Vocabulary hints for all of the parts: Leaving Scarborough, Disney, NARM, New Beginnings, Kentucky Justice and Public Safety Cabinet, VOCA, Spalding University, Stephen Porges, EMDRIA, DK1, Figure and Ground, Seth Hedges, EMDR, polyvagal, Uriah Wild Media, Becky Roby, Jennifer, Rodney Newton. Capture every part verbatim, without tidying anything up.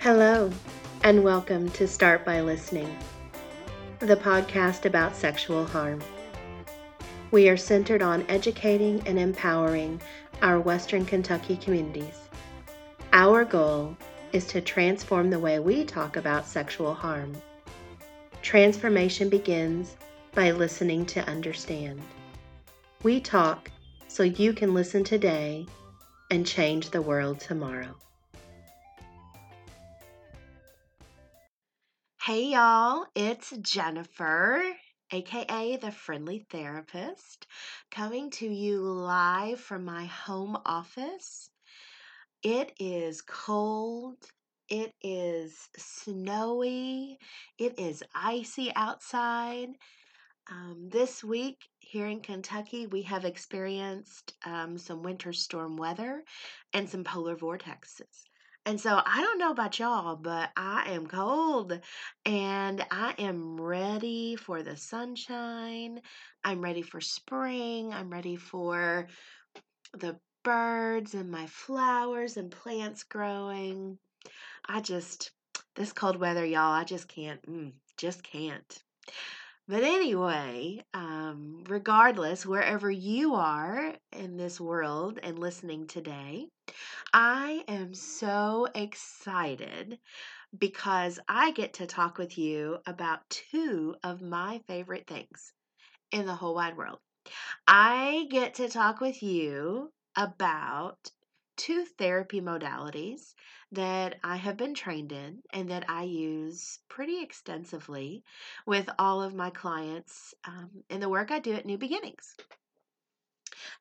Hello, and welcome to Start By Listening, the podcast about sexual harm. We are centered on educating and empowering our Western Kentucky communities. Our goal is to transform the way we talk about sexual harm. Transformation begins by listening to understand. We talk so you can listen today and change the world tomorrow. Hey y'all, it's Jennifer, aka the Friendly Therapist, coming to you live from my home office. It is cold, it is snowy, it is icy outside. Um, this week here in Kentucky, we have experienced um, some winter storm weather and some polar vortexes. And so I don't know about y'all, but I am cold and I am ready for the sunshine. I'm ready for spring. I'm ready for the birds and my flowers and plants growing. I just, this cold weather, y'all, I just can't, mm, just can't. But anyway, um, regardless, wherever you are in this world and listening today, I am so excited because I get to talk with you about two of my favorite things in the whole wide world. I get to talk with you about two therapy modalities that I have been trained in and that I use pretty extensively with all of my clients um, in the work I do at New Beginnings.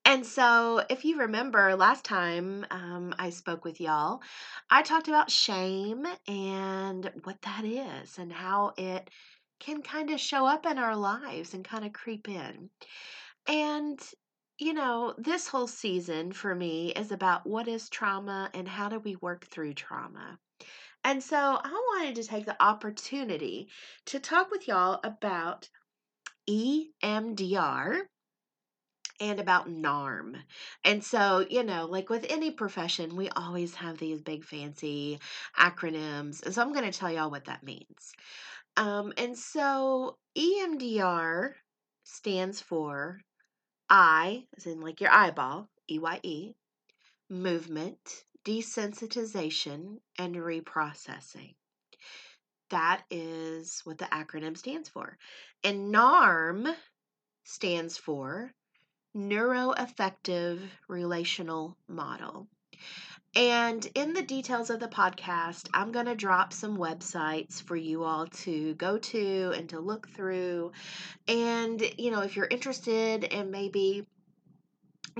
And so if you remember last time um, I spoke with y'all, I talked about shame and what that is and how it can kind of show up in our lives and kind of creep in. And you know, this whole season for me is about what is trauma and how do we work through trauma. And so I wanted to take the opportunity to talk with y'all about E M D R and about NARM. And so, you know, like with any profession, we always have these big fancy acronyms. And so I'm going to tell y'all what that means. Um, and so E M D R stands for I, as in like your eyeball, E Y E, movement, desensitization, and reprocessing. That is what the acronym stands for. And NARM stands for Neuroaffective Relational Model. And in the details of the podcast, I'm going to drop some websites for you all to go to and to look through. And, you know, if you're interested in maybe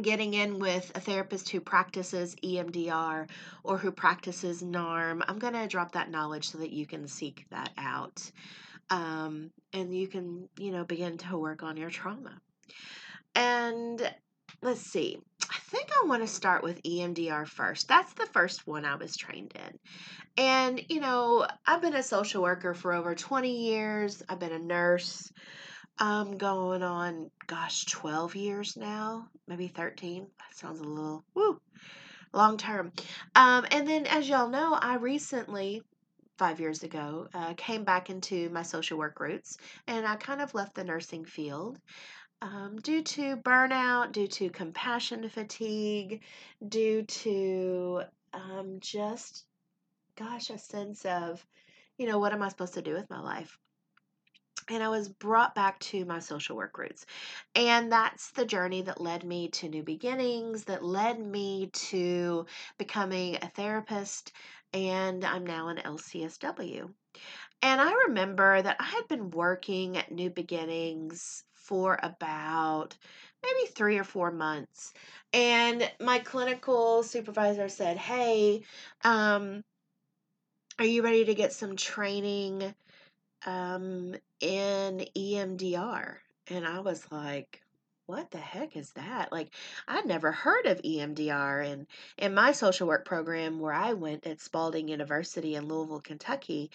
getting in with a therapist who practices E M D R or who practices NARM, I'm going to drop that knowledge so that you can seek that out. Um, and you can, you know, begin to work on your trauma. And let's see. I think I want to start with E M D R first. That's the first one I was trained in. And, you know, I've been a social worker for over twenty years. I've been a nurse um, going on, gosh, twelve years now, maybe thirteen. That sounds a little, woo, long term. Um, and then, as y'all know, I recently, five years ago, uh, came back into my social work roots, and I kind of left the nursing field. Um, due to burnout, due to compassion fatigue, due to um, just, gosh, a sense of, you know, what am I supposed to do with my life? And I was brought back to my social work roots. And that's the journey that led me to New Beginnings, that led me to becoming a therapist, and I'm now an L C S W. And I remember that I had been working at New Beginnings for about maybe three or four months. And my clinical supervisor said, hey, um, are you ready to get some training um, in E M D R? And I was like, what the heck is that? Like, I'd never heard of E M D R. And in my social work program where I went at Spalding University in Louisville, Kentucky,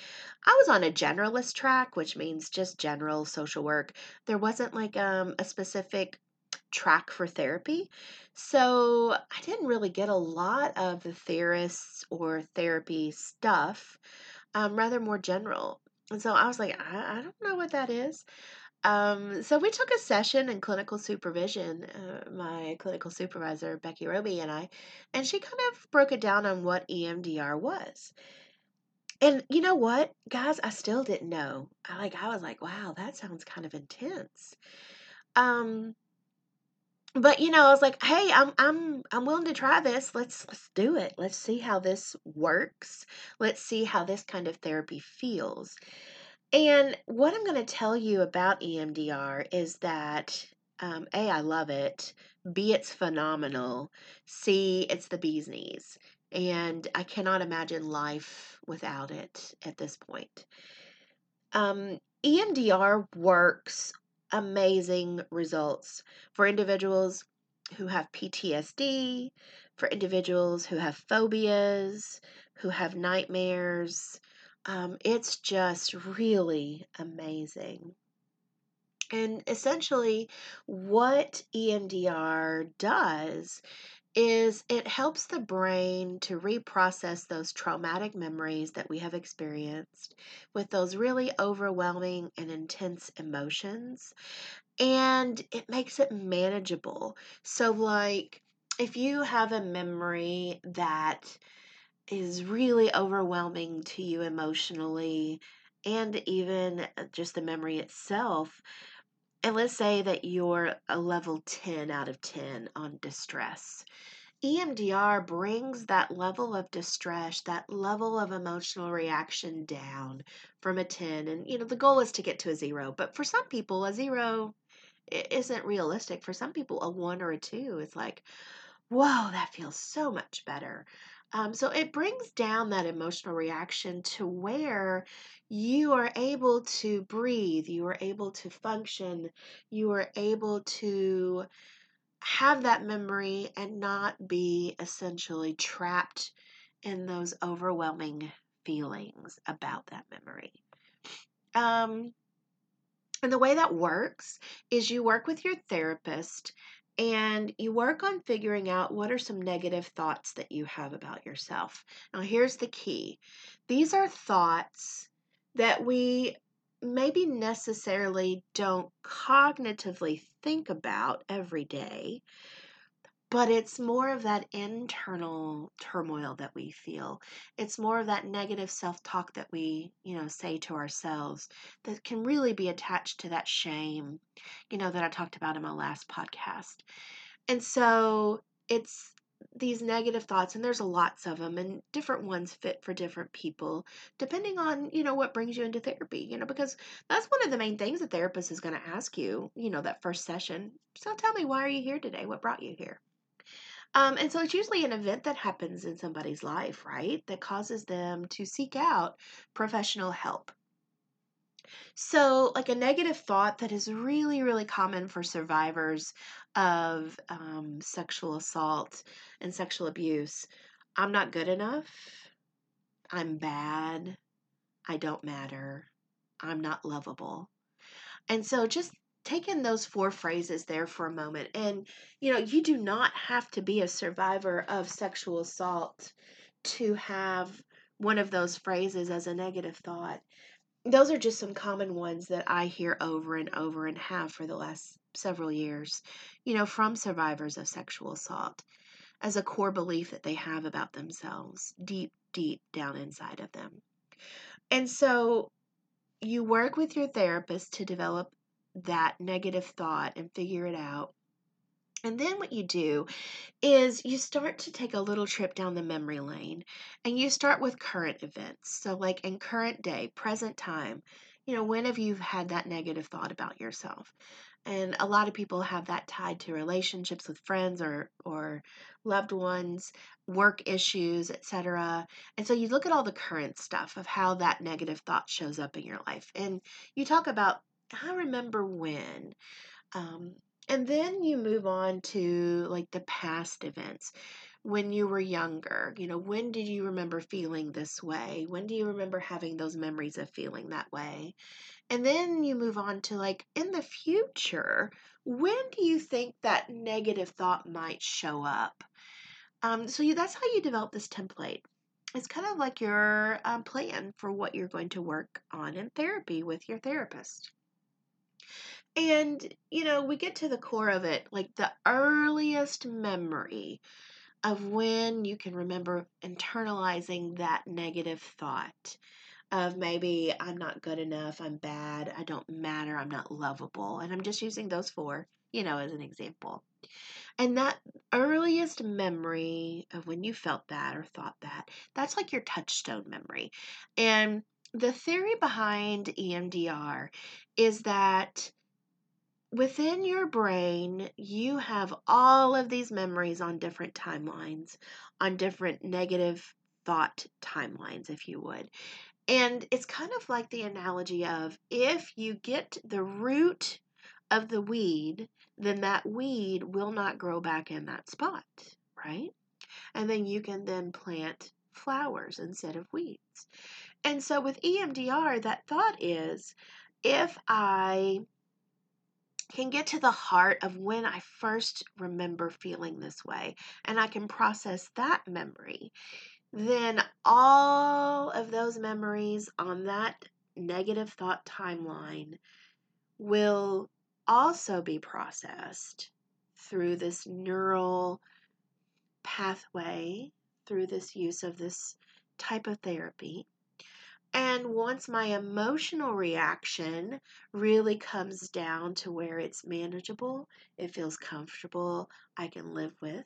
I was on a generalist track, which means just general social work. There wasn't like um, a specific track for therapy. So I didn't really get a lot of the therapists or therapy stuff, um, rather more general. And so I was like, I, I don't know what that is. Um, so we took a session in clinical supervision, uh, my clinical supervisor, Becky Roby, and I, and she kind of broke it down on what E M D R was. And you know what, guys, I still didn't know. I like, I was like, wow, that sounds kind of intense. Um, but you know, I was like, hey, I'm, I'm, I'm willing to try this. Let's, let's do it. Let's see how this works. Let's see how this kind of therapy feels. And what I'm going to tell you about E M D R is that, um, A, I love it, B, it's phenomenal, C, it's the bee's knees, and I cannot imagine life without it at this point. Um, E M D R works amazing results for individuals who have P T S D, for individuals who have phobias, who have nightmares. Um, it's just really amazing. And essentially what E M D R does is it helps the brain to reprocess those traumatic memories that we have experienced with those really overwhelming and intense emotions. And it makes it manageable. So like if you have a memory that is really overwhelming to you emotionally, and even just the memory itself. And let's say that you're a level ten out of ten on distress. E M D R brings that level of distress, that level of emotional reaction down from a ten. And, you know, the goal is to get to a zero. But for some people, a zero isn't realistic. For some people, a one or a two is like, whoa, that feels so much better. Um, so it brings down that emotional reaction to where you are able to breathe, you are able to function, you are able to have that memory and not be essentially trapped in those overwhelming feelings about that memory. Um, and the way that works is you work with your therapist and you work on figuring out what are some negative thoughts that you have about yourself. Now, here's the key. These are thoughts that we maybe necessarily don't cognitively think about every day, but it's more of that internal turmoil that we feel. It's more of that negative self-talk that we, you know, say to ourselves that can really be attached to that shame, you know, that I talked about in my last podcast. And so it's these negative thoughts, and there's lots of them, and different ones fit for different people, depending on, you know, what brings you into therapy, you know, because that's one of the main things a therapist is going to ask you, you know, that first session. So tell me, why are you here today? What brought you here? Um, and so it's usually an event that happens in somebody's life, right, that causes them to seek out professional help. So like a negative thought that is really, really common for survivors of um, sexual assault and sexual abuse, I'm not good enough, I'm bad, I don't matter, I'm not lovable. And so just take in those four phrases there for a moment. And, you know, you do not have to be a survivor of sexual assault to have one of those phrases as a negative thought. Those are just some common ones that I hear over and over and have for the last several years, you know, from survivors of sexual assault as a core belief that they have about themselves deep, deep down inside of them. And so you work with your therapist to develop that negative thought and figure it out. And then what you do is you start to take a little trip down the memory lane, and you start with current events. So like in current day, present time, you know, when have you had that negative thought about yourself? And a lot of people have that tied to relationships with friends or or loved ones, work issues, et cetera. And so you look at all the current stuff of how that negative thought shows up in your life. And you talk about, I remember when, um, and then you move on to like the past events. when you were younger? You know, when did you remember feeling this way? When do you remember having those memories of feeling that way? And then you move on to, like, in the future, when do you think that negative thought might show up? Um, so you, that's how you develop this template. It's kind of like your um, plan for what you're going to work on in therapy with your therapist. And, you know, we get to the core of it, like the earliest memory of when you can remember internalizing that negative thought of maybe I'm not good enough, I'm bad, I don't matter, I'm not lovable. And I'm just using those four, you know, as an example. And that earliest memory of when you felt that or thought that, that's like your touchstone memory. And the theory behind E M D R is that within your brain, you have all of these memories on different timelines, on different negative thought timelines, if you would. And it's kind of like the analogy of if you get the root of the weed, then that weed will not grow back in that spot, right? And then you can then plant flowers instead of weeds. And so with E M D R, that thought is, if I can get to the heart of when I first remember feeling this way, and I can process that memory, then all of those memories on that negative thought timeline will also be processed through this neural pathway, through this use of this type of therapy. And once my emotional reaction really comes down to where it's manageable, it feels comfortable, I can live with,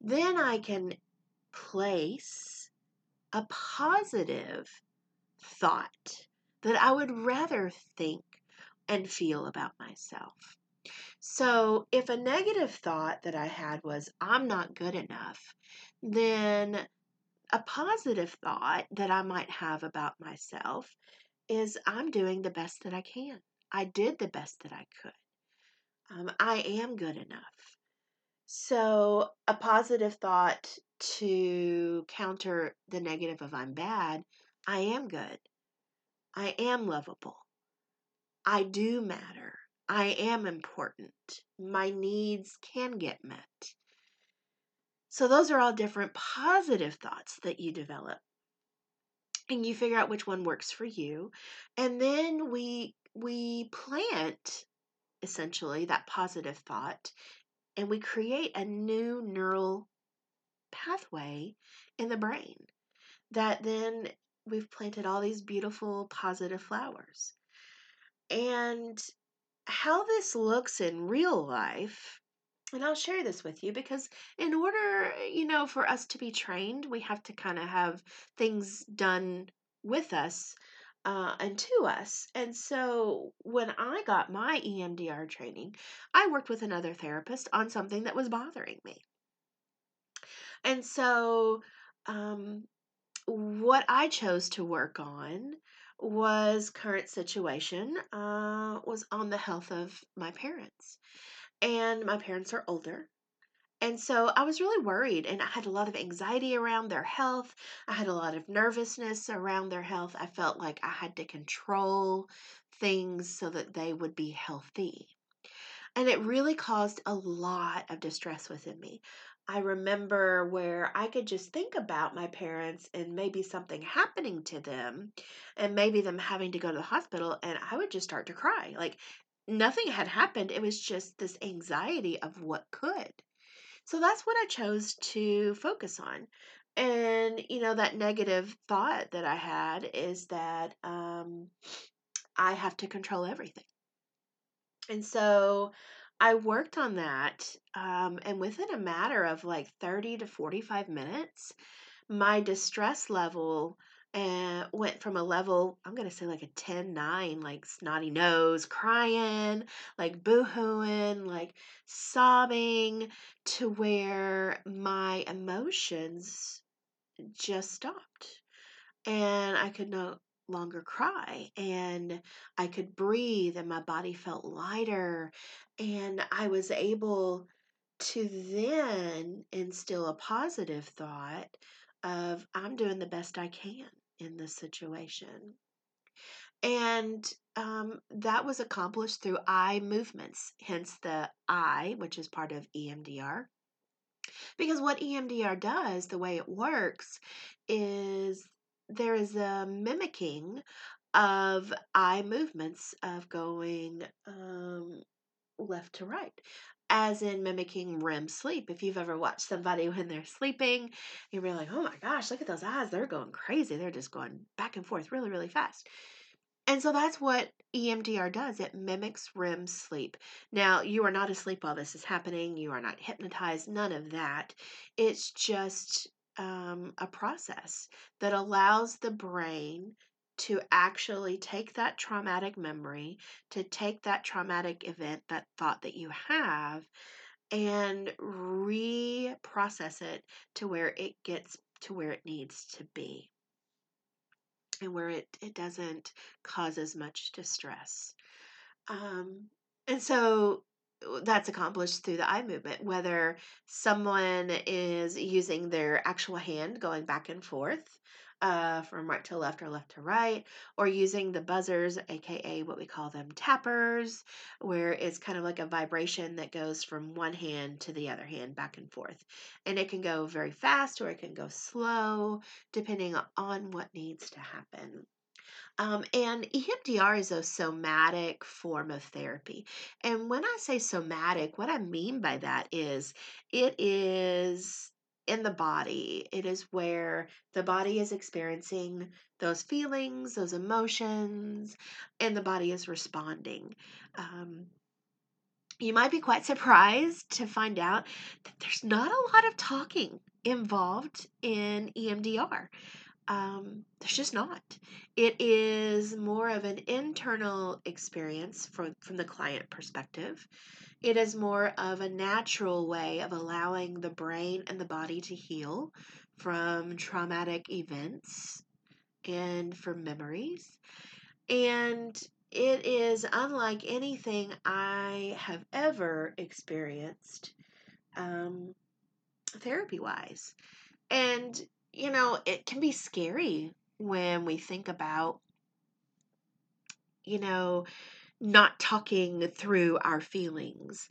then I can place a positive thought that I would rather think and feel about myself. So if a negative thought that I had was, I'm not good enough, then a positive thought that I might have about myself is I'm doing the best that I can. I did the best that I could. Um, I am good enough. So a positive thought to counter the negative of I'm bad, I am good. I am lovable. I do matter. I am important. My needs can get met. So those are all different positive thoughts that you develop, and you figure out which one works for you. And then we we plant essentially that positive thought, and we create a new neural pathway in the brain that then we've planted all these beautiful positive flowers. And how this looks in real life, and I'll share this with you, because in order, you know, for us to be trained, we have to kind of have things done with us uh, and to us. And so when I got my E M D R training, I worked with another therapist on something that was bothering me. And so um, what I chose to work on was current situation, uh, was on the health of my parents. And my parents are older. And so I was really worried, and I had a lot of anxiety around their health. I had a lot of nervousness around their health. I felt like I had to control things so that they would be healthy. And it really caused a lot of distress within me. I remember where I could just think about my parents and maybe something happening to them and maybe them having to go to the hospital, and I would just start to cry. Like, nothing had happened. It was just this anxiety of what could. So that's what I chose to focus on. And, you know, that negative thought that I had is that um, I have to control everything. And so I worked on that, um, and within a matter of like thirty to forty-five minutes, my distress level uh, went from a level, I'm going to say like a ten nine, like snotty nose, crying, like boo-hooing, like sobbing, to where my emotions just stopped, and I could not longer cry, and I could breathe, and my body felt lighter, and I was able to then instill a positive thought of, I'm doing the best I can in this situation. And um, that was accomplished through eye movements, hence the I, which is part of E M D R. Because what E M D R does, the way it works, is there is a mimicking of eye movements of going um, left to right, as in mimicking R E M sleep. If you've ever watched somebody when they're sleeping, you're really like, oh my gosh, look at those eyes. They're going crazy. They're just going back and forth really, really fast. And so that's what E M D R does. It mimics R E M sleep. Now, you are not asleep while this is happening. You are not hypnotized, none of that. It's just um, a process that allows the brain to actually take that traumatic memory, to take that traumatic event, that thought that you have, and reprocess it to where it gets to where it needs to be, and where it, it doesn't cause as much distress. Um, and so that's accomplished through the eye movement, whether someone is using their actual hand going back and forth uh, from right to left or left to right, or using the buzzers, aka what we call them tappers, where it's kind of like a vibration that goes from one hand to the other hand back and forth. And it can go very fast or it can go slow, depending on what needs to happen. Um, and E M D R is a somatic form of therapy. And when I say somatic, what I mean by that is it is in the body. It is where the body is experiencing those feelings, those emotions, and the body is responding. Um, you might be quite surprised to find out that there's not a lot of talking involved in E M D R. Um, there's just not. It is more of an internal experience from, from the client perspective. It is more of a natural way of allowing the brain and the body to heal from traumatic events and from memories. And it is unlike anything I have ever experienced, um, therapy-wise. And you know, it can be scary when we think about, you know, not talking through our feelings.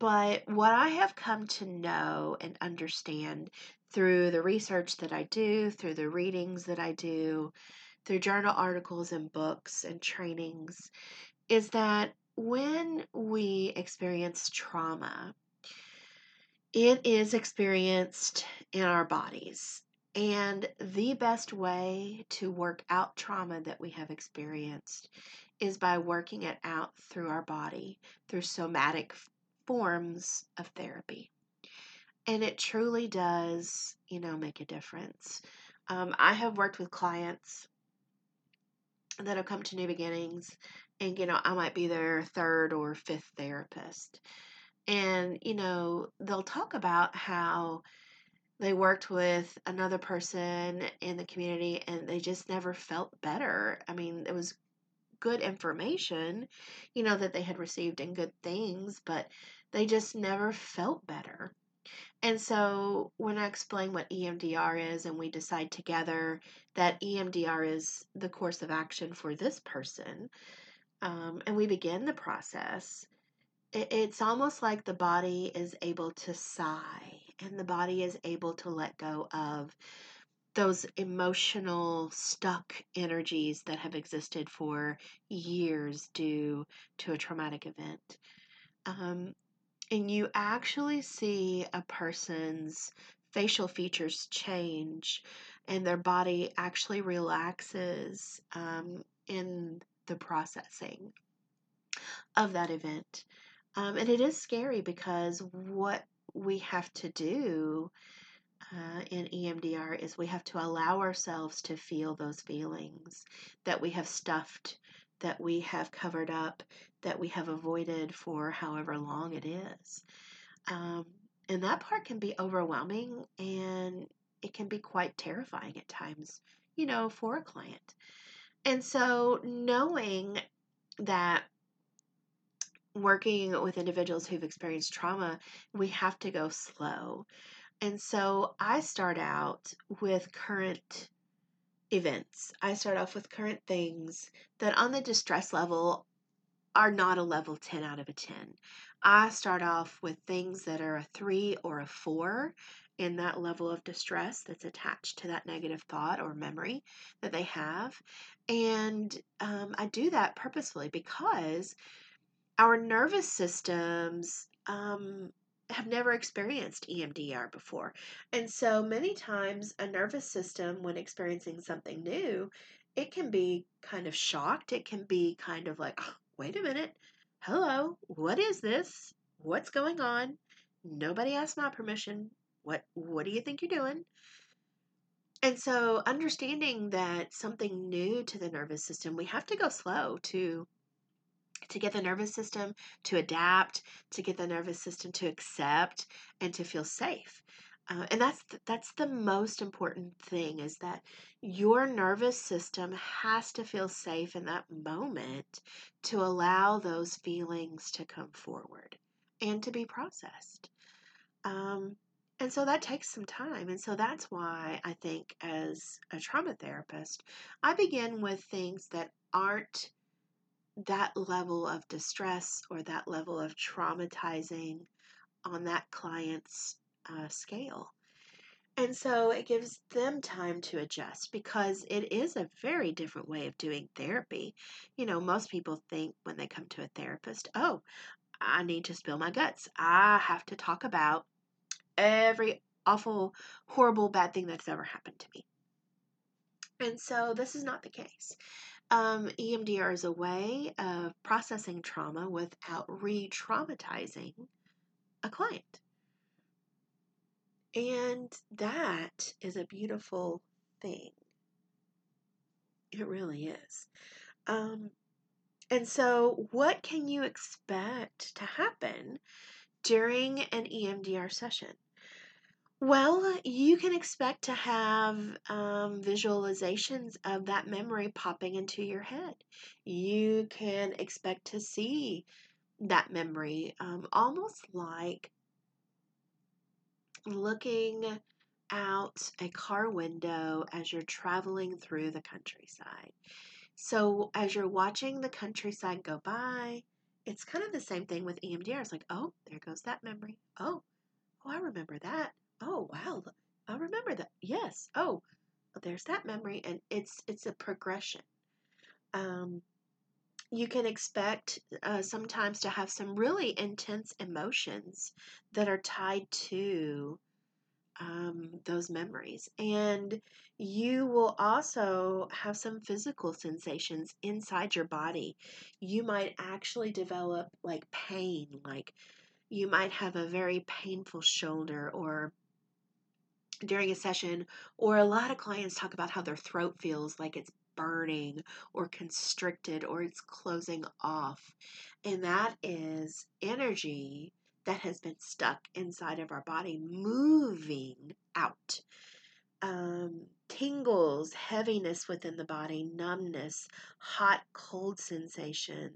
But what I have come to know and understand through the research that I do, through the readings that I do, through journal articles and books and trainings, is that when we experience trauma, it is experienced in our bodies. And the best way to work out trauma that we have experienced is by working it out through our body, through somatic forms of therapy. And it truly does, you know, make a difference. Um, I have worked with clients that have come to New Beginnings, and, you know, I might be their third or fifth therapist. And, you know, they'll talk about how they worked with another person in the community and they just never felt better. I mean, it was good information, you know, that they had received and good things, but they just never felt better. And so when I explain what E M D R is and we decide together that E M D R is the course of action for this person, um, and we begin the process, it, it's almost like the body is able to sigh. And the body is able to let go of those emotional stuck energies that have existed for years due to a traumatic event. Um, and you actually see a person's facial features change and their body actually relaxes um, in the processing of that event. Um, and it is scary because what we have to do uh, in E M D R is we have to allow ourselves to feel those feelings that we have stuffed, that we have covered up, that we have avoided for however long it is. Um, and that part can be overwhelming and it can be quite terrifying at times, you know, for a client. And so knowing that working with individuals who've experienced trauma, we have to go slow. And so I start out with current events. I start off with current things that on the distress level are not a level ten out of a ten. I start off with things that are a three or a four in that level of distress that's attached to that negative thought or memory that they have. And um, I do that purposefully because our nervous systems um, have never experienced E M D R before. And so many times a nervous system, when experiencing something new, it can be kind of shocked. It can be kind of like, oh, wait a minute. Hello, what is this? What's going on? Nobody asked my permission. What what do you think you're doing? And so understanding that something new to the nervous system, we have to go slow to to get the nervous system to adapt, to get the nervous system to accept and to feel safe. Uh, and that's th- that's the most important thing, is that your nervous system has to feel safe in that moment to allow those feelings to come forward and to be processed. Um, and so that takes some time. And so that's why I think as a trauma therapist, I begin with things that aren't that level of distress or that level of traumatizing on that client's Uh, scale. And so it gives them time to adjust, because it is a very different way of doing therapy. You know, most people think when they come to a therapist, oh, I need to spill my guts. I have to talk about every awful, horrible, bad thing that's ever happened to me. And so this is not the case. Um, E M D R is a way of processing trauma without re-traumatizing a client. And that is a beautiful thing. It really is. Um, and so what can you expect to happen during an E M D R session? Well, you can expect to have um, visualizations of that memory popping into your head. You can expect to see that memory um, almost like looking out a car window as you're traveling through the countryside. So as you're watching the countryside go by, it's kind of the same thing with E M D R. It's like, oh, there goes that memory. Oh, oh, I remember that. Oh, wow, I remember that. Yes. Oh, well, there's that memory. And it's it's a progression. Um, you can expect uh, sometimes to have some really intense emotions that are tied to um, those memories. And you will also have some physical sensations inside your body. You might actually develop like pain, like you might have a very painful shoulder or during a session, or a lot of clients talk about how their throat feels like it's burning or constricted or it's closing off. And that is energy that has been stuck inside of our body moving out. Um, tingles, heaviness within the body, numbness, hot, cold sensation.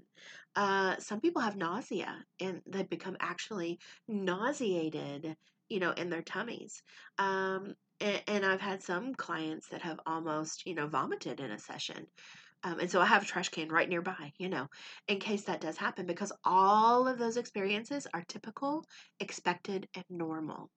Uh, some people have nausea and they become actually nauseated, you know, in their tummies. Um, And I've had some clients that have almost, you know, vomited in a session. Um, and so I have a trash can right nearby, you know, in case that does happen, because all of those experiences are typical, expected, and normal.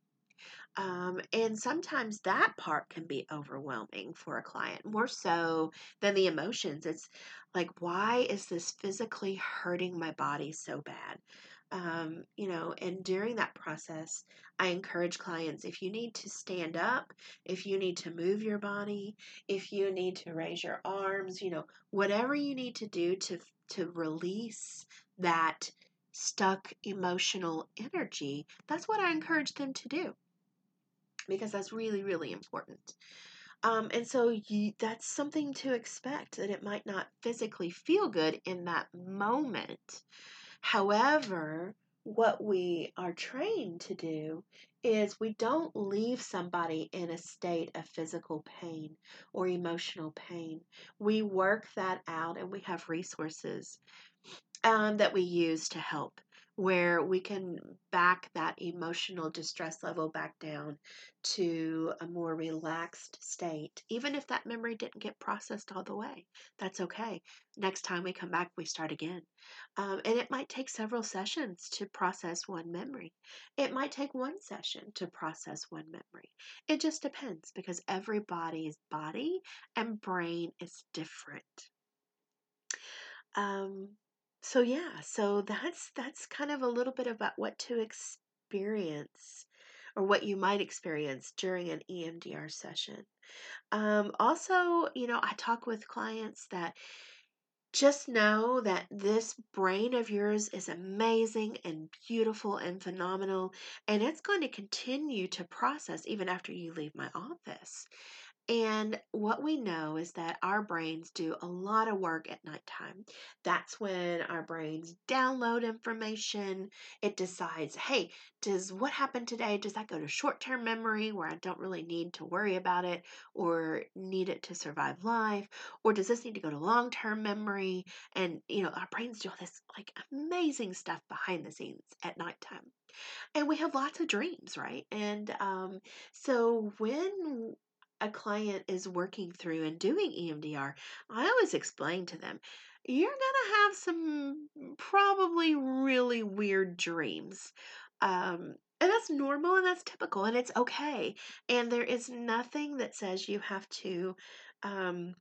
Um, and sometimes that part can be overwhelming for a client, more so than the emotions. It's like, why is this physically hurting my body so bad? Um, you know, and during that process, I encourage clients, if you need to stand up, if you need to move your body, if you need to raise your arms, you know, whatever you need to do to, to release that stuck emotional energy, that's what I encourage them to do, because that's really, really important. Um, and so you, that's something to expect, that it might not physically feel good in that moment. However, what we are trained to do is we don't leave somebody in a state of physical pain or emotional pain. We work that out and we have resources um, that we use to help, where we can back that emotional distress level back down to a more relaxed state. Even if that memory didn't get processed all the way, that's okay. Next time we come back, we start again. Um, and it might take several sessions to process one memory. It might take one session to process one memory. It just depends, because everybody's body and brain is different. Um, So yeah, so that's that's kind of a little bit about what to experience, or what you might experience during an E M D R session. Um, also, you know, I talk with clients that just know that this brain of yours is amazing and beautiful and phenomenal, and it's going to continue to process even after you leave my office. And what we know is that our brains do a lot of work at nighttime. That's when our brains download information. It decides, hey, does what happened today, does that go to short-term memory where I don't really need to worry about it or need it to survive life? Or does this need to go to long-term memory? And, you know, our brains do all this like amazing stuff behind the scenes at nighttime. And we have lots of dreams, right? And um, so when a client is working through and doing E M D R, I always explain to them, you're going to have some probably really weird dreams. Um, and that's normal and that's typical and it's okay. And there is nothing that says you have to um,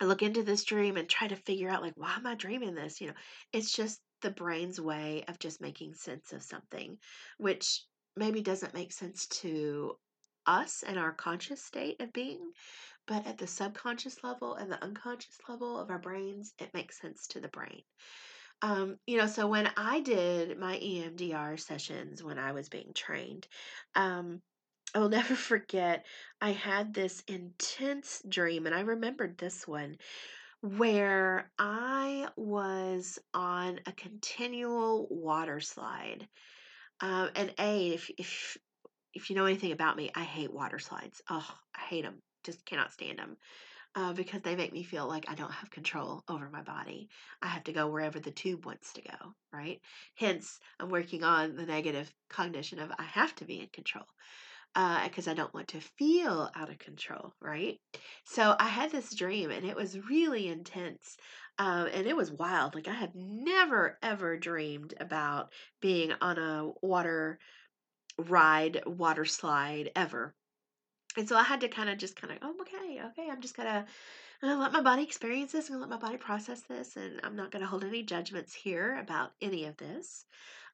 look into this dream and try to figure out, like, why am I dreaming this? You know, it's just the brain's way of just making sense of something, which maybe doesn't make sense to us and our conscious state of being, but at the subconscious level and the unconscious level of our brains, it makes sense to the brain. Um, you know, so when I did my E M D R sessions when I was being trained, um, I will never forget, I had this intense dream, and I remembered this one, where I was on a continual water slide. Um, and A, if, if If you know anything about me, I hate water slides. Oh, I hate them. Just cannot stand them uh, because they make me feel like I don't have control over my body. I have to go wherever the tube wants to go, right? Hence, I'm working on the negative cognition of I have to be in control because uh, I don't want to feel out of control, right? So I had this dream and it was really intense um, and it was wild. Like I have never, ever dreamed about being on a water ride, water slide ever. And so I had to kind of just kind of, oh, okay, okay, I'm just gonna, I'm gonna let my body experience this, I'm gonna let my body process this, and I'm not gonna hold any judgments here about any of this.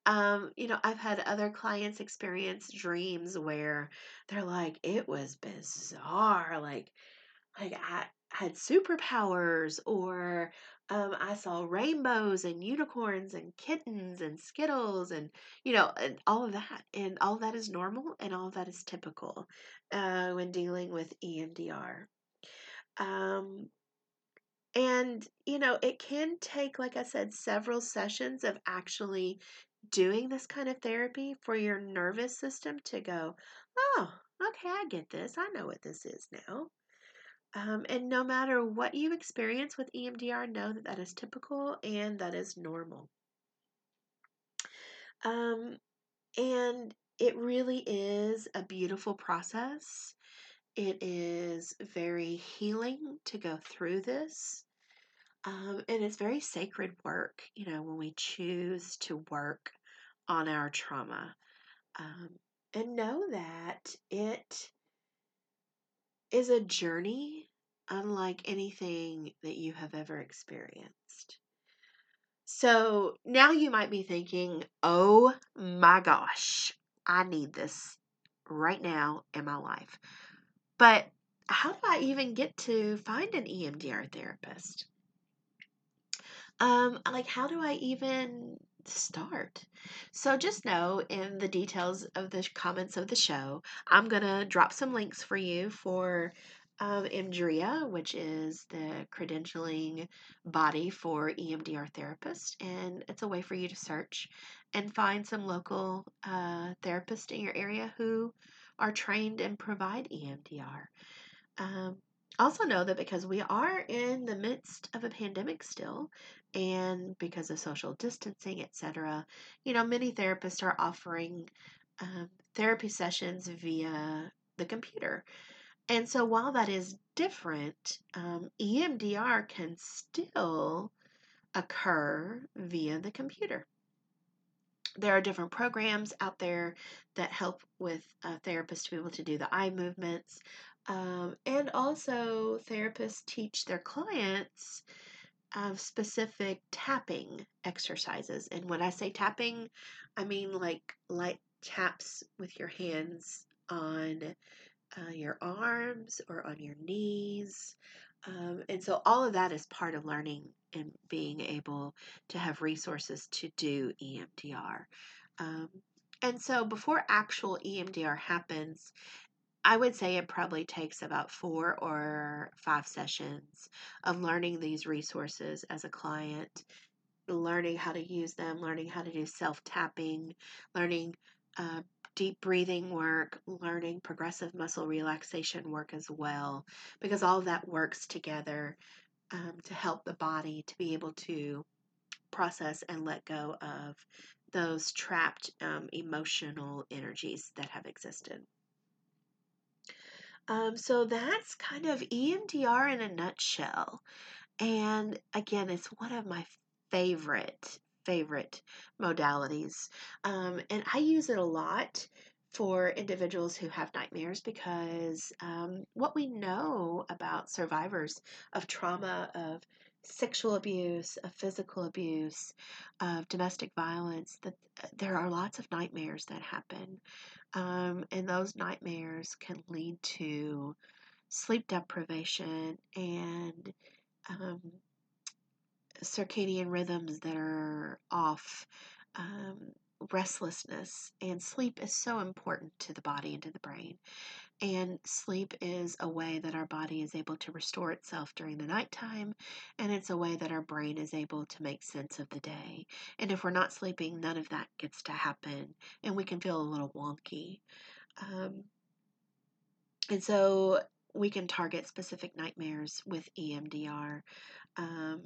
Um, you know, I've had other clients experience dreams where they're like, it was bizarre, like, like I had superpowers, or Um, I saw rainbows and unicorns and kittens and Skittles and, you know, and all of that. And all of that is normal and all of that is typical uh, when dealing with E M D R. Um, and, you know, it can take, like I said, several sessions of actually doing this kind of therapy for your nervous system to go, oh, okay, I get this. I know what this is now. Um, and no matter what you experience with E M D R, know that that is typical and that is normal. Um, and it really is a beautiful process. It is very healing to go through this. Um, and it's very sacred work, you know, when we choose to work on our trauma. Um, and know that it is a journey unlike anything that you have ever experienced. So now you might be thinking, oh my gosh, I need this right now in my life. But how do I even get to find an E M D R therapist? Um, like, how do I even start? So just know in the details of the comments of the show, I'm going to drop some links for you for um, EMDRIA, which is the credentialing body for E M D R therapists. And it's a way for you to search and find some local uh, therapists in your area who are trained and provide E M D R. Um, Also know that because we are in the midst of a pandemic still, and because of social distancing, et cetera, you know, many therapists are offering um, therapy sessions via the computer. And so while that is different, um, E M D R can still occur via the computer. There are different programs out there that help with uh, therapists to be able to do the eye movements. Um, and also therapists teach their clients um, specific tapping exercises. And when I say tapping, I mean like light taps with your hands on uh, your arms or on your knees. Um, and so all of that is part of learning and being able to have resources to do E M D R. Um, and so before actual E M D R happens, I would say it probably takes about four or five sessions of learning these resources as a client, learning how to use them, learning how to do self-tapping, learning uh, deep breathing work, learning progressive muscle relaxation work as well, because all of that works together um, to help the body to be able to process and let go of those trapped um, emotional energies that have existed. Um, so that's kind of E M D R in a nutshell. And again, it's one of my favorite, favorite modalities. Um, and I use it a lot for individuals who have nightmares because um, what we know about survivors of trauma, of sexual abuse, of physical abuse, of domestic violence, that there are lots of nightmares that happen. Um, and those nightmares can lead to sleep deprivation and um, circadian rhythms that are off, um, restlessness. And sleep is so important to the body and to the brain. And sleep is a way that our body is able to restore itself during the nighttime, and it's a way that our brain is able to make sense of the day. And if we're not sleeping, none of that gets to happen, and we can feel a little wonky. Um, and so we can target specific nightmares with E M D R, um,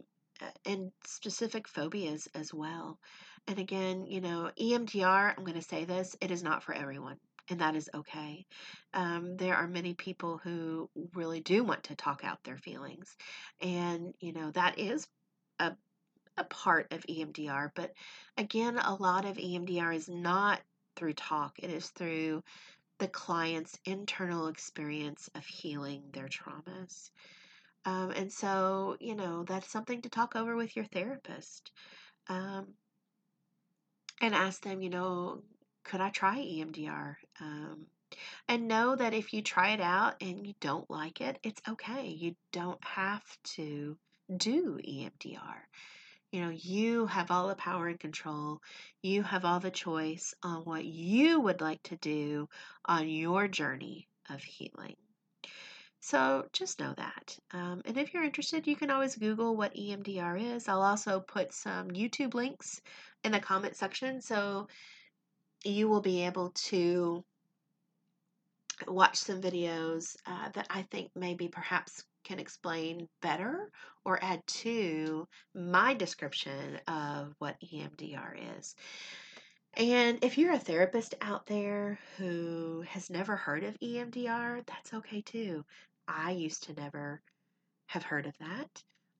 and specific phobias as well. And again, you know, E M D R, I'm going to say this, it is not for everyone. And that is okay. Um, there are many people who really do want to talk out their feelings. And, you know, that is a, a part of E M D R. But again, a lot of E M D R is not through talk. It is through the client's internal experience of healing their traumas. Um, and so, you know, that's something to talk over with your therapist. Um, and ask them, you know, could I try E M D R? Um, and know that if you try it out and you don't like it, it's okay. You don't have to do E M D R. You know, you have all the power and control. You have all the choice on what you would like to do on your journey of healing. So just know that. Um, and if you're interested, you can always Google what E M D R is. I'll also put some YouTube links in the comment section. So you will be able to watch some videos uh, that I think maybe perhaps can explain better or add to my description of what E M D R is. And if you're a therapist out there who has never heard of E M D R, that's okay too. I used to never have heard of that.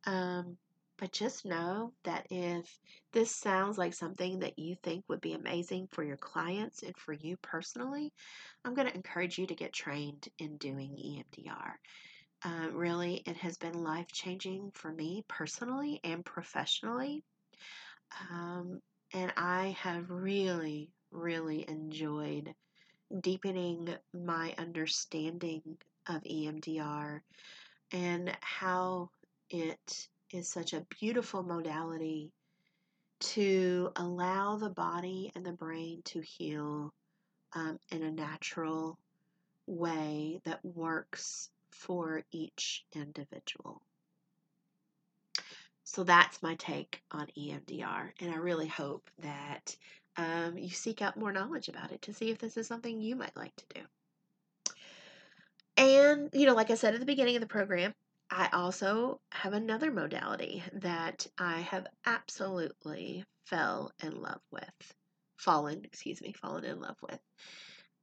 Um, But just know that if this sounds like something that you think would be amazing for your clients and for you personally, I'm going to encourage you to get trained in doing E M D R. Uh, really, it has been life-changing for me personally and professionally. Um, and I have really, really enjoyed deepening my understanding of E M D R and how it is such a beautiful modality to allow the body and the brain to heal um, in a natural way that works for each individual. So that's my take on E M D R, and I really hope that um, you seek out more knowledge about it to see if this is something you might like to do. And, you know, like I said at the beginning of the program, I also have another modality that I have absolutely fell in love with, fallen, excuse me, fallen in love with.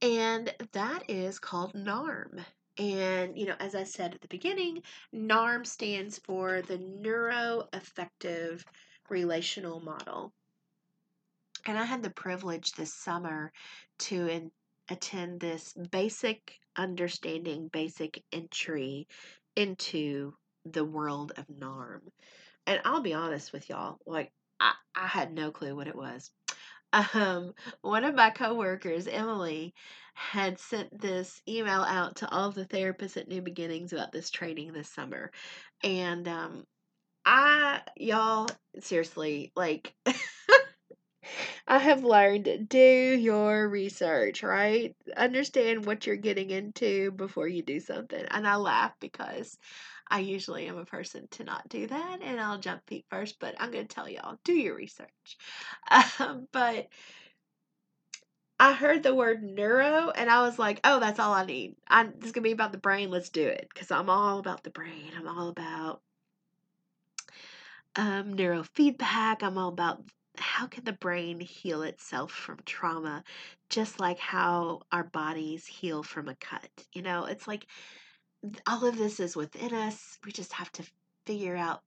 And that is called NARM. And, you know, as I said at the beginning, NARM stands for the Neuroaffective Relational Model. And I had the privilege this summer to in, attend this basic understanding, basic entry into the world of NARM. And I'll be honest with y'all, like, I, I had no clue what it was. Um, one of my coworkers, Emily, had sent this email out to all of the therapists at New Beginnings about this training this summer. And um, I, y'all, seriously, like, I have learned, do your research, right? Understand what you're getting into before you do something. And I laugh because I usually am a person to not do that, and I'll jump feet first, but I'm going to tell y'all, do your research. Um, but I heard the word neuro, and I was like, oh, that's all I need. I, this is going to be about the brain. Let's do it, because I'm all about the brain. I'm all about um, neurofeedback. I'm all about how can the brain heal itself from trauma, just like how our bodies heal from a cut. You know, it's like, all of this is within us. We just have to figure out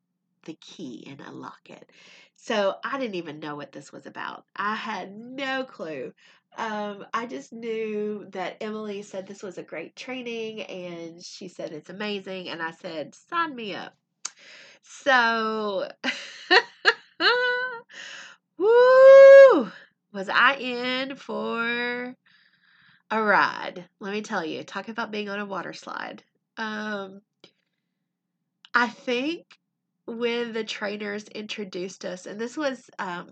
the key and unlock it. So I didn't even know what this was about. I had no clue. Um, I just knew that Emily said this was a great training, and she said it's amazing. And I said, sign me up. So, woo! Was I in for a ride? Let me tell you, talk about being on a water slide. Um, I think when the trainers introduced us, and this was, um,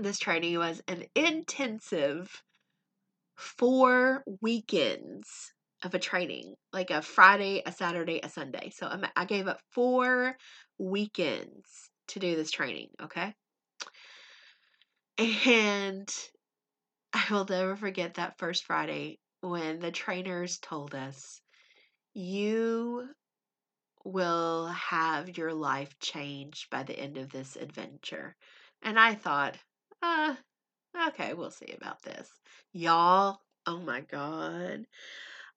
this training was an intensive four weekends of a training, like a Friday, a Saturday, a Sunday. So I'm, I gave up four weekends to do this training. Okay. And I will never forget that first Friday when the trainers told us, you will have your life changed by the end of this adventure. And I thought, uh, okay, we'll see about this. Y'all, oh my God.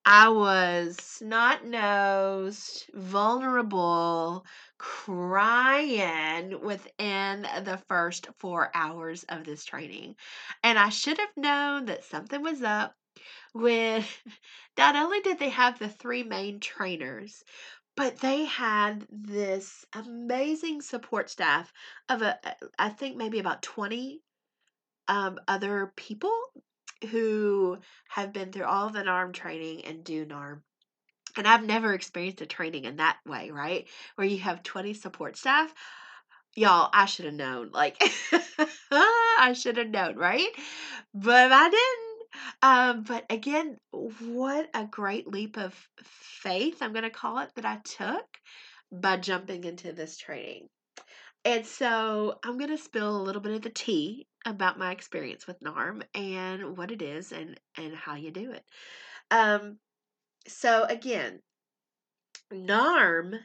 I was snot-nosed, vulnerable, crying within the first four hours of this training. And I should have known that something was up when not only did they have the three main trainers, but they had this amazing support staff of, a, I think, maybe about twenty um, other people who have been through all the NARM training and do NARM. And I've never experienced a training in that way, right? Where you have twenty support staff. Y'all, I should have known. Like, I should have known, right? But I didn't. Um, but again, what a great leap of faith, I'm going to call it, that I took by jumping into this training. And so I'm going to spill a little bit of the tea about my experience with NARM and what it is and, and how you do it. Um, so again, NARM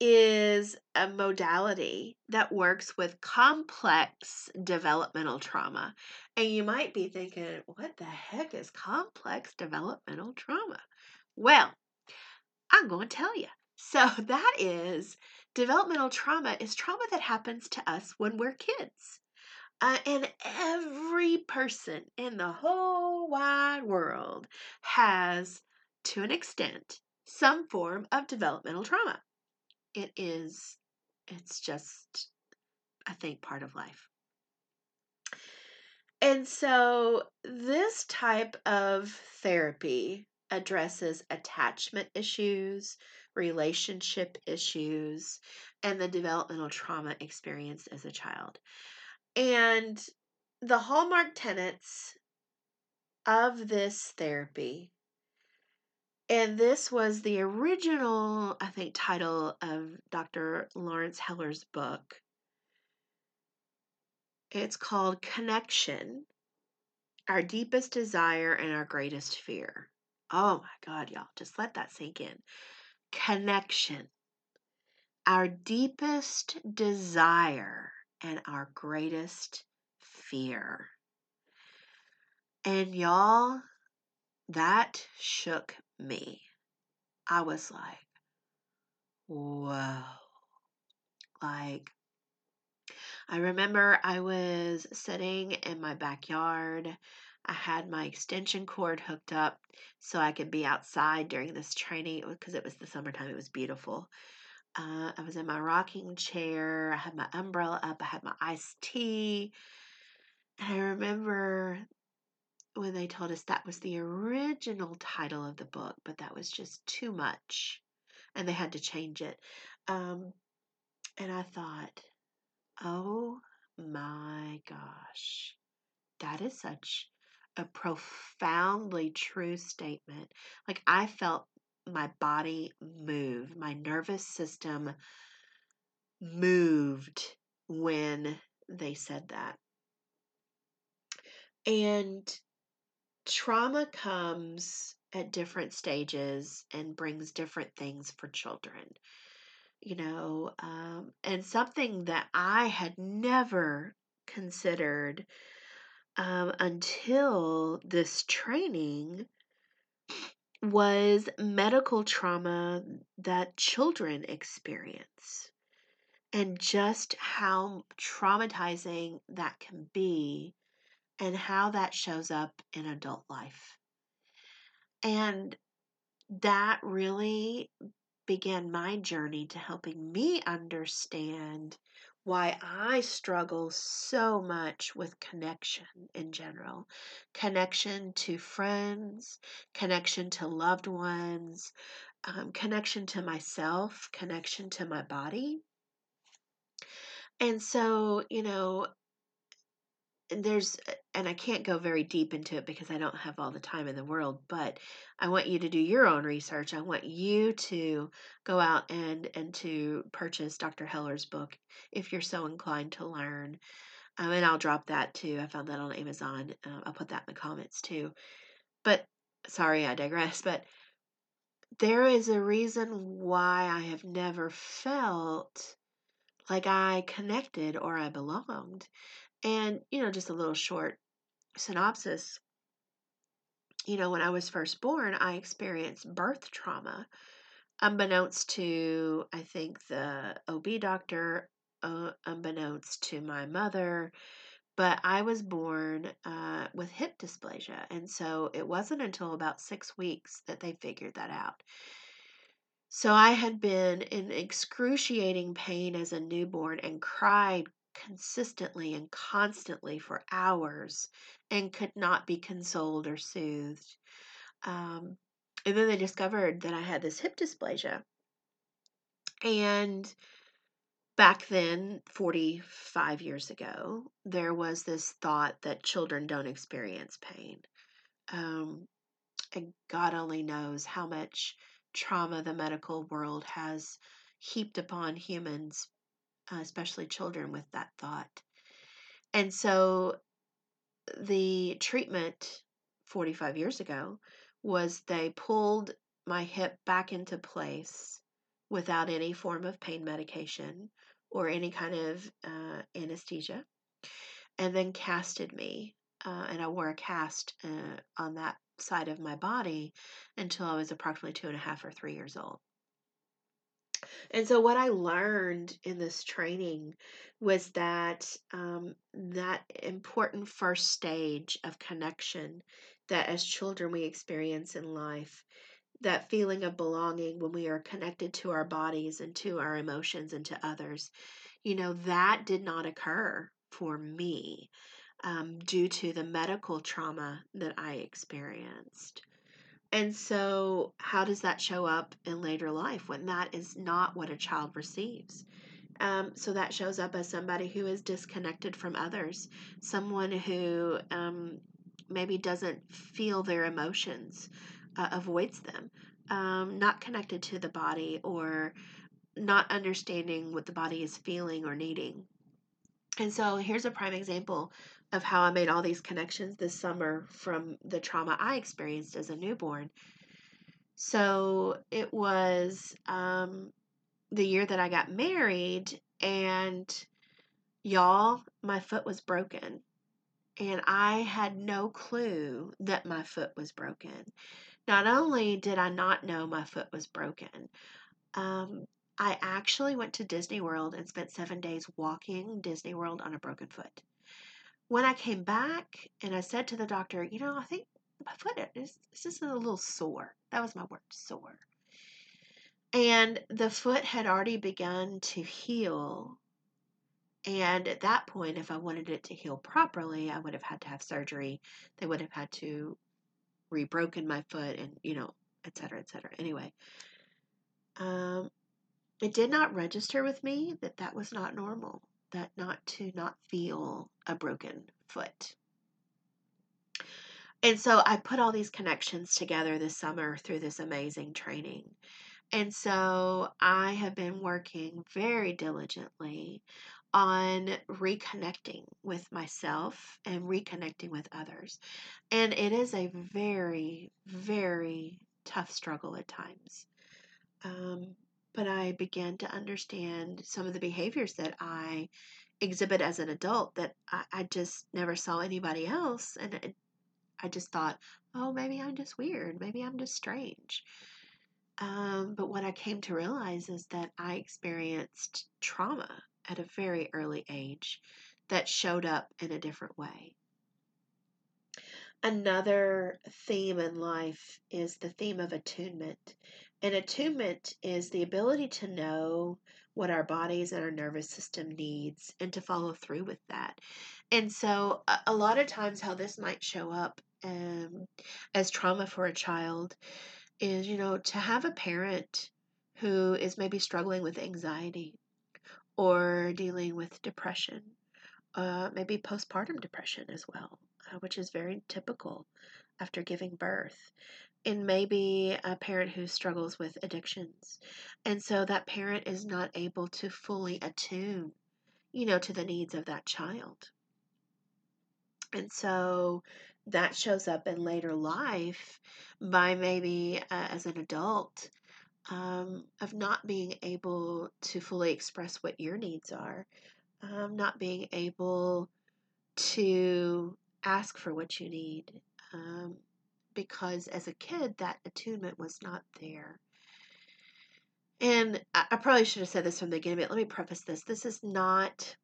is a modality that works with complex developmental trauma. And you might be thinking, what the heck is complex developmental trauma? Well, I'm going to tell you. So that is, developmental trauma is trauma that happens to us when we're kids. Uh, and every person in the whole wide world has, to an extent, some form of developmental trauma. It is, it's just, I think, part of life. And so this type of therapy addresses attachment issues, relationship issues, and the developmental trauma experienced as a child. And the hallmark tenets of this therapy, and this was the original, I think, title of Doctor Lawrence Heller's book. It's called Connection, Our Deepest Desire and Our Greatest Fear. Oh my God, y'all, just let that sink in. Connection. Our deepest desire and our greatest fear. And y'all, that shook me. I was like, whoa. Like, I remember I was sitting in my backyard. I had my extension cord hooked up so I could be outside during this training because it was the summertime. It was beautiful. Uh, I was in my rocking chair. I had my umbrella up. I had my iced tea. And I remember when they told us that was the original title of the book, but that was just too much. And they had to change it. Um, and I thought, oh my gosh, that is such a profoundly true statement. Like, I felt my body move, my nervous system moved when they said that. And trauma comes at different stages and brings different things for children, you know, um, and something that I had never considered Um, until this training was medical trauma that children experience and just how traumatizing that can be and how that shows up in adult life. And that really began my journey to helping me understand why I struggle so much with connection in general. Connection to friends, connection to loved ones, um, connection to myself, connection to my body. And so, you know, there's, and I can't go very deep into it because I don't have all the time in the world, but I want you to do your own research. I want you to go out and, and to purchase Doctor Heller's book if you're so inclined to learn. Um, and I'll drop that too. I found that on Amazon. Um, I'll put that in the comments too. But sorry, I digress. But there is a reason why I have never felt like I connected or I belonged. And, you know, just a little short synopsis. You know, when I was first born, I experienced birth trauma. Unbeknownst to, I think, the O B doctor, uh, unbeknownst to my mother, but I was born uh, with hip dysplasia. And so it wasn't until about six weeks that they figured that out. So I had been in excruciating pain as a newborn and cried consistently and constantly for hours and could not be consoled or soothed. Um, and then they discovered that I had this hip dysplasia. And back then, forty-five years ago, there was this thought that children don't experience pain. Um, and God only knows how much trauma the medical world has heaped upon humans, Uh, especially children, with that thought. And so the treatment forty-five years ago was they pulled my hip back into place without any form of pain medication or any kind of uh, anesthesia, and then casted me. Uh, and I wore a cast uh, on that side of my body until I was approximately two and a half or three years old. And so what I learned in this training was that um, that important first stage of connection that as children we experience in life, that feeling of belonging when we are connected to our bodies and to our emotions and to others, you know, that did not occur for me um, due to the medical trauma that I experienced. And so how does that show up in later life when that is not what a child receives? Um, so that shows up as somebody who is disconnected from others, someone who um, maybe doesn't feel their emotions, uh, avoids them, um, not connected to the body or not understanding what the body is feeling or needing. And so here's a prime example of how I made all these connections this summer from the trauma I experienced as a newborn So it was um, the year that I got married, and y'all, my foot was broken. And I had no clue that my foot was broken. Not only did I not know my foot was broken, um, I actually went to Disney World and spent seven days walking Disney World on a broken foot. When I came back and I said to the doctor, you know, I think my foot is, is just a little sore. That was my word, sore. And the foot had already begun to heal. And at that point, if I wanted it to heal properly, I would have had to have surgery. They would have had to rebroken my foot and, you know, et cetera, et cetera. Anyway, um, it did not register with me that that was not normal, that not to not feel a broken foot. And so I put all these connections together this summer through this amazing training. And so I have been working very diligently on reconnecting with myself and reconnecting with others. And it is a very, very tough struggle at times. Um, but I began to understand some of the behaviors that I exhibit as an adult that I, I just never saw anybody else. And it, I just thought, oh, maybe I'm just weird. Maybe I'm just strange. Um, but what I came to realize is that I experienced trauma at a very early age that showed up in a different way. Another theme in life is the theme of attunement. And attunement is the ability to know what our bodies and our nervous system needs and to follow through with that. And so a, a lot of times how this might show up um, as trauma for a child is, you know, to have a parent who is maybe struggling with anxiety or dealing with depression, uh, maybe postpartum depression as well, uh, which is very typical after giving birth. And maybe a parent who struggles with addictions. And so that parent is not able to fully attune, you know, to the needs of that child. And so that shows up in later life by maybe uh, as an adult um, of not being able to fully express what your needs are, um, not being able to ask for what you need. Um, Because as a kid, that attunement was not there. And I, I probably should have said this from the beginning, but let me preface this. This is not,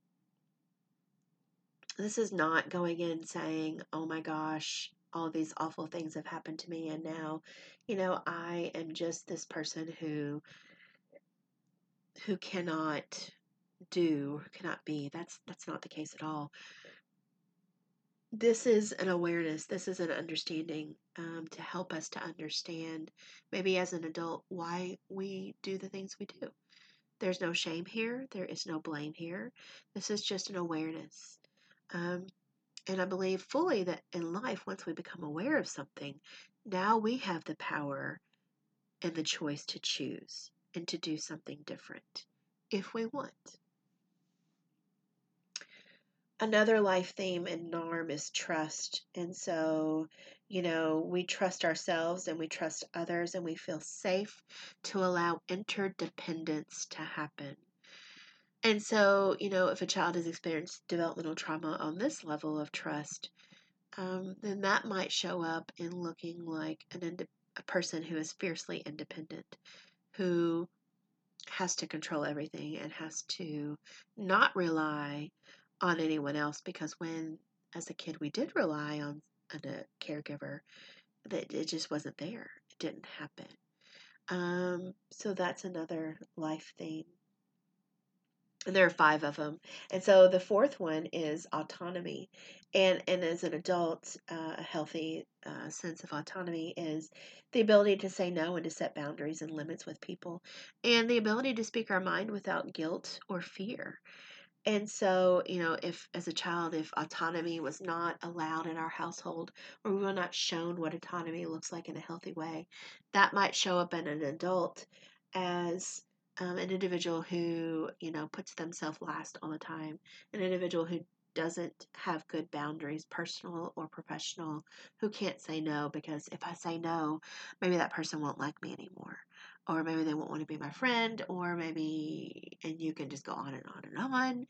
this is not going in saying, oh my gosh, all these awful things have happened to me. And now, you know, I am just this person who, who cannot do, who cannot be. That's, that's not the case at all. This is an awareness, this is an understanding um, to help us to understand, maybe as an adult, why we do the things we do. There's no shame here. There is no blame here. This is just an awareness. Um, and I believe fully that in life, once we become aware of something, now we have the power and the choice to choose and to do something different if we want. Another life theme in NARM is trust. And so, you know, we trust ourselves and we trust others and we feel safe to allow interdependence to happen. And so, you know, if a child has experienced developmental trauma on this level of trust, um, then that might show up in looking like an ind- a person who is fiercely independent, who has to control everything and has to not rely on anyone else, because when, as a kid, we did rely on, on a caregiver, that it just wasn't there. It didn't happen. Um, so that's another life theme. And there are five of them. And so the fourth one is autonomy. And, and as an adult, uh, a healthy uh, sense of autonomy is the ability to say no and to set boundaries and limits with people, and the ability to speak our mind without guilt or fear. And so, you know, if as a child, if autonomy was not allowed in our household, or we were not shown what autonomy looks like in a healthy way, that might show up in an adult as um, an individual who, you know, puts themselves last all the time, an individual who doesn't have good boundaries, personal or professional, who can't say no because if I say no, maybe that person won't like me anymore, or maybe they won't want to be my friend, or maybe, and you can just go on and on and on.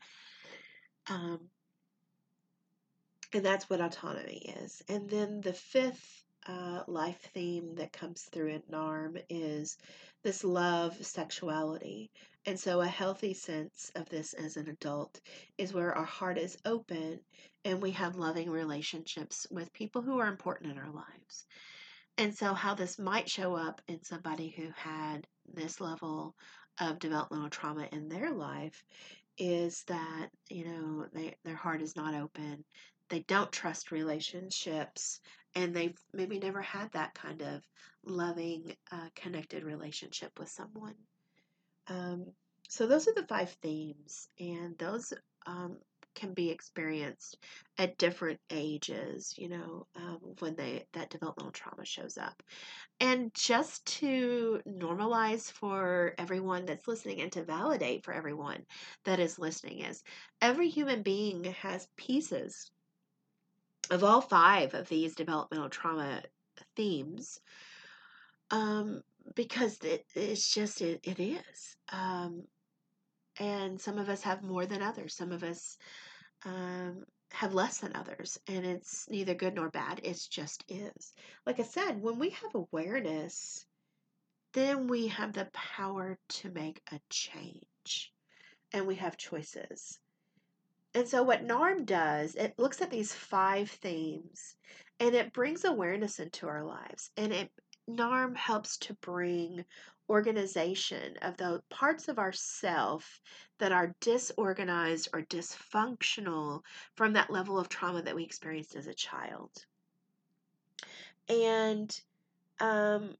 Um, and that's what autonomy is. And then the fifth uh, life theme that comes through at NARM is this love, sexuality. And so a healthy sense of this as an adult is where our heart is open and we have loving relationships with people who are important in our lives. And so how this might show up in somebody who had this level of developmental trauma in their life is that, you know, they, their heart is not open. They don't trust relationships, and they've maybe never had that kind of loving, uh, connected relationship with someone. Um, so those are the five themes, and those um, can be experienced at different ages, you know, um, when they that developmental trauma shows up. And just to normalize for everyone that's listening and to validate for everyone that is listening is every human being has pieces of all five of these developmental trauma themes, um, because it, it's just, it, it is. Um, and some of us have more than others. Some of us um, have less than others. And it's neither good nor bad. It's just is. Like I said, when we have awareness, then we have the power to make a change. And we have choices. And so what NARM does, it looks at these five themes. And it brings awareness into our lives. And it NARM helps to bring organization of the parts of ourself that are disorganized or dysfunctional from that level of trauma that we experienced as a child. And um,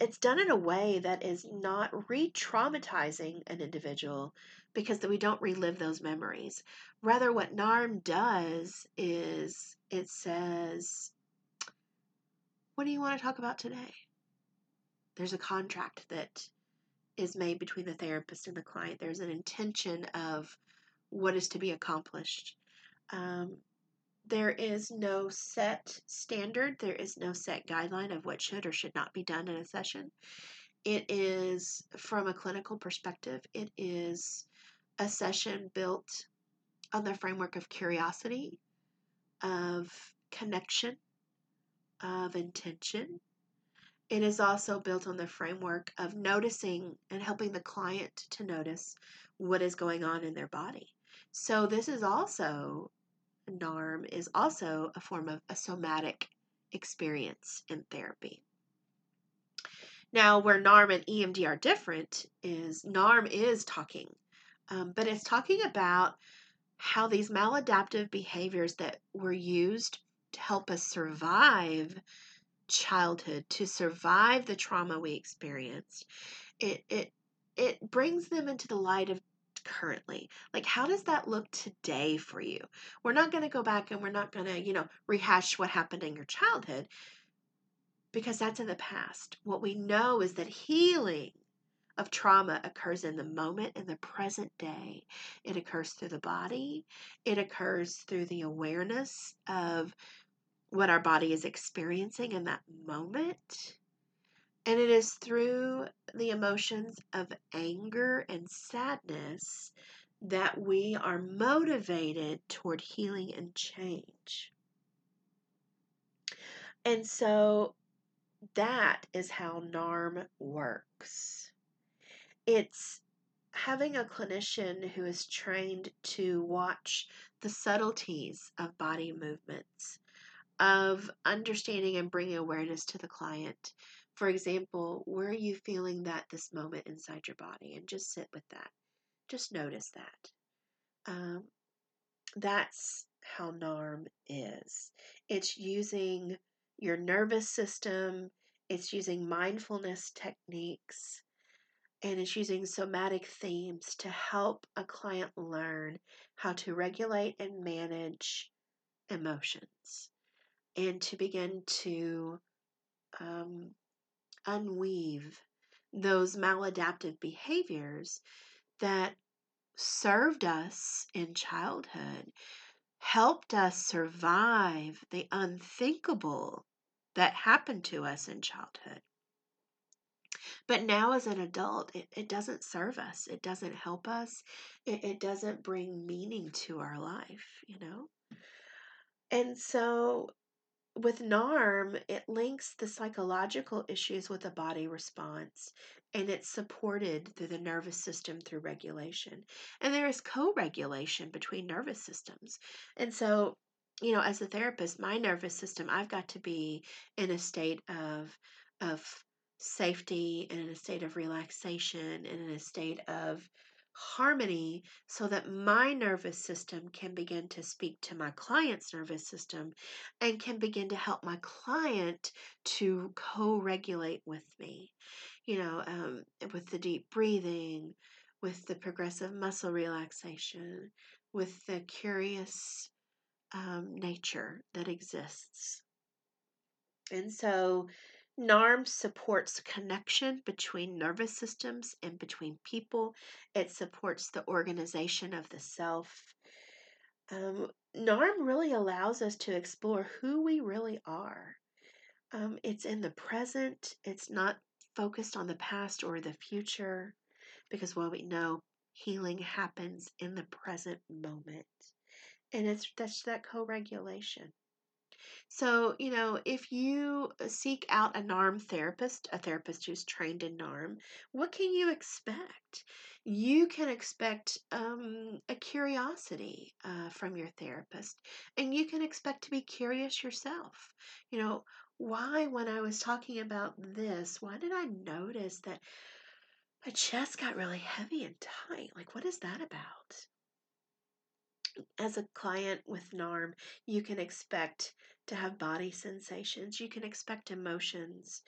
it's done in a way that is not re-traumatizing an individual because we don't relive those memories. Rather, what NARM does is it says, what do you want to talk about today? There's a contract that is made between the therapist and the client. There's an intention of what is to be accomplished. Um, there is no set standard. There is no set guideline of what should or should not be done in a session. It is, from a clinical perspective, it is a session built on the framework of curiosity, of connection, of intention. It is also built on the framework of noticing and helping the client to notice what is going on in their body. So this is also, NARM is also a form of a somatic experience in therapy. Now, where NARM and E M D R are different is NARM is talking, um, but it's talking about how these maladaptive behaviors that were used to help us survive childhood, to survive the trauma we experienced, it it it brings them into the light of currently. Like, how does that look today for you? We're not going to go back and we're not going to, you know, rehash what happened in your childhood because that's in the past. What we know is that healing of trauma occurs in the moment, in the present day. It occurs through the body. It occurs through the awareness of what our body is experiencing in that moment. And it is through the emotions of anger and sadness that we are motivated toward healing and change. And so that is how NARM works. It's having a clinician who is trained to watch the subtleties of body movements, of understanding and bringing awareness to the client. For example, where are you feeling that this moment inside your body? And just sit with that. Just notice that. Um, that's how NARM is. It's using your nervous system. It's using mindfulness techniques. And it's using somatic themes to help a client learn how to regulate and manage emotions and to begin to um, unweave those maladaptive behaviors that served us in childhood helped us survive the unthinkable that happened to us in childhood. But now as an adult, it, it doesn't serve us. It doesn't help us. It, it doesn't bring meaning to our life, you know? And so with NARM, it links the psychological issues with the body response, and it's supported through the nervous system through regulation. And there is co-regulation between nervous systems. And so, you know, as a therapist, my nervous system, I've got to be in a state of, of safety and in a state of relaxation and in a state of harmony so that my nervous system can begin to speak to my client's nervous system and can begin to help my client to co-regulate with me, you know, um, with the deep breathing, with the progressive muscle relaxation, with the curious um, nature that exists. And so NARM supports connection between nervous systems and between people. It supports the organization of the self. Um, NARM really allows us to explore who we really are. Um, it's in the present. It's not focused on the past or the future because, well, we know healing happens in the present moment. And it's that's that co-regulation. So, you know, if you seek out a NARM therapist, a therapist who's trained in NARM, what can you expect? You can expect um, a curiosity uh, from your therapist, and you can expect to be curious yourself. You know, why, when I was talking about this, why did I notice that my chest got really heavy and tight? Like, what is that about? As a client with NARM, you can expect to have body sensations, you can expect emotions,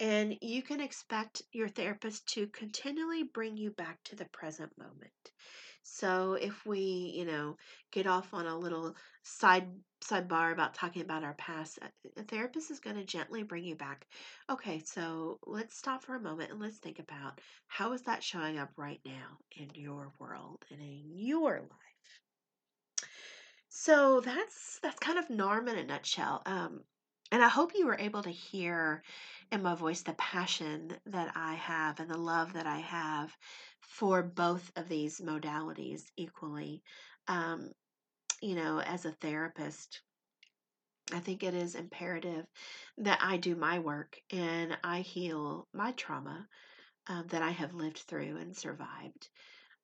and you can expect your therapist to continually bring you back to the present moment. So if we, you know, get off on a little side sidebar about talking about our past, a therapist is going to gently bring you back. Okay, so let's stop for a moment and let's think about how is that showing up right now in your world and in your life. So that's that's kind of NARM in a nutshell. Um, and I hope you were able to hear in my voice the passion that I have and the love that I have for both of these modalities equally. Um, you know, as a therapist, I think it is imperative that I do my work and I heal my trauma um, that I have lived through and survived,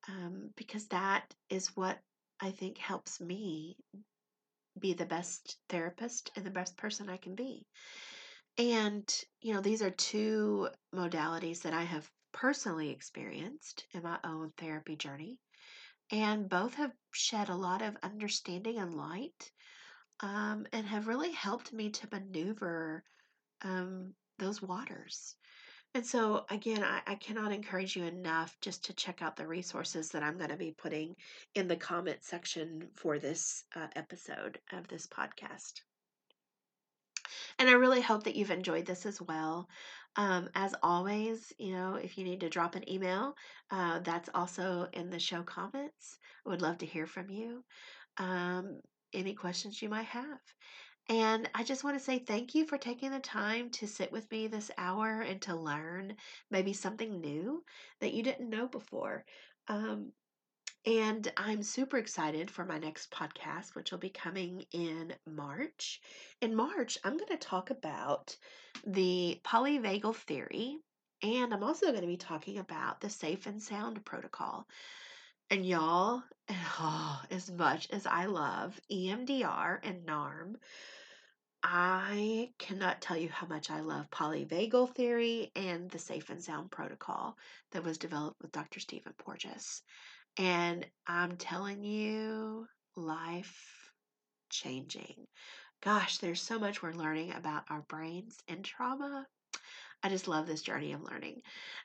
um, because that is what I think helps me be the best therapist and the best person I can be. And, you know, these are two modalities that I have personally experienced in my own therapy journey. And both have shed a lot of understanding and light, um, and have really helped me to maneuver um, those waters. And so, again, I, I cannot encourage you enough just to check out the resources that I'm going to be putting in the comment section for this uh, episode of this podcast. And I really hope that you've enjoyed this as well. Um, as always, you know, if you need to drop an email, uh, that's also in the show comments. I would love to hear from you, um, any questions you might have. And I just want to say thank you for taking the time to sit with me this hour and to learn maybe something new that you didn't know before. Um, and I'm super excited for my next podcast, which will be coming in March. In March, I'm going to talk about the polyvagal theory, and I'm also going to be talking about the Safe and Sound protocol. And y'all, oh, as much as I love E M D R and NARM, I cannot tell you how much I love polyvagal theory and the Safe and Sound protocol that was developed with Doctor Stephen Porges. And I'm telling you, life changing. Gosh, there's so much we're learning about our brains and trauma. I just love this journey of learning.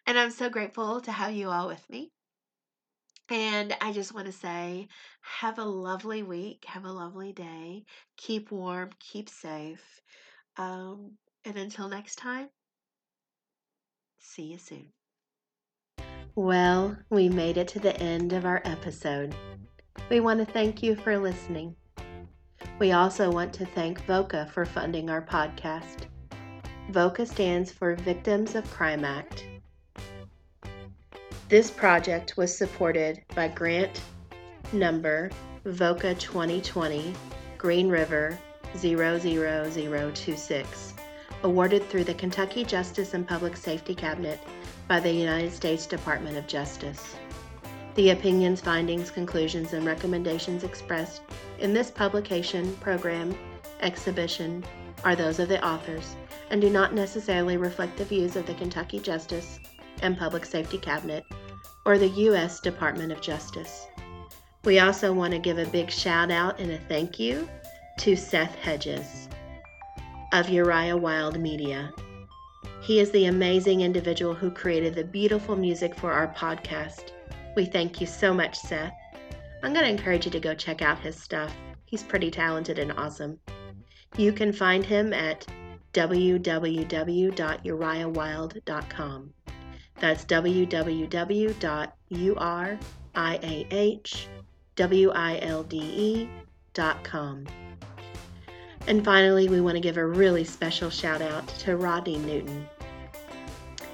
And I'm so grateful to have you all with me. And I just want to say, have a lovely week. Have a lovely day. Keep warm. Keep safe. Um, and until next time, see you soon. Well, we made it to the end of our episode. We want to thank you for listening. We also want to thank VOCA for funding our podcast. VOCA stands for Victims of Crime Act. This project was supported by grant number VOCA twenty twenty, Green River zero zero zero two six, awarded through the Kentucky Justice and Public Safety Cabinet by the United States Department of Justice. The opinions, findings, conclusions, and recommendations expressed in this publication, program, exhibition are those of the authors and do not necessarily reflect the views of the Kentucky Justice and Public Safety Cabinet or the U S Department of Justice. We also want to give a big shout out and a thank you to Seth Hedges of Uriah Wild Media. He is the amazing individual who created the beautiful music for our podcast. We thank you so much, Seth. I'm going to encourage you to go check out his stuff. He's pretty talented and awesome. You can find him at w w w dot uriah wild dot com. That's w w w dot uriah wild dot com. And finally, we want to give a really special shout out to Rodney Newton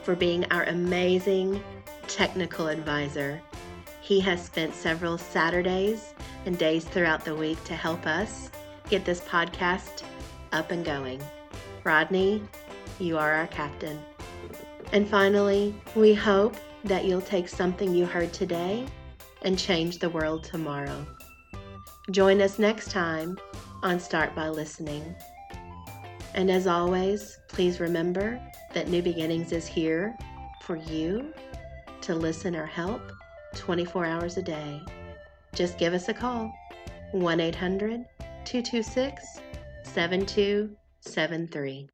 for being our amazing technical advisor. He has spent several Saturdays and days throughout the week to help us get this podcast up and going. Rodney, you are our captain. And finally, we hope that you'll take something you heard today and change the world tomorrow. Join us next time on Start By Listening. And as always, please remember that New Beginnings is here for you to listen or help twenty-four hours a day. Just give us a call, one eight hundred two two six seven two seven three.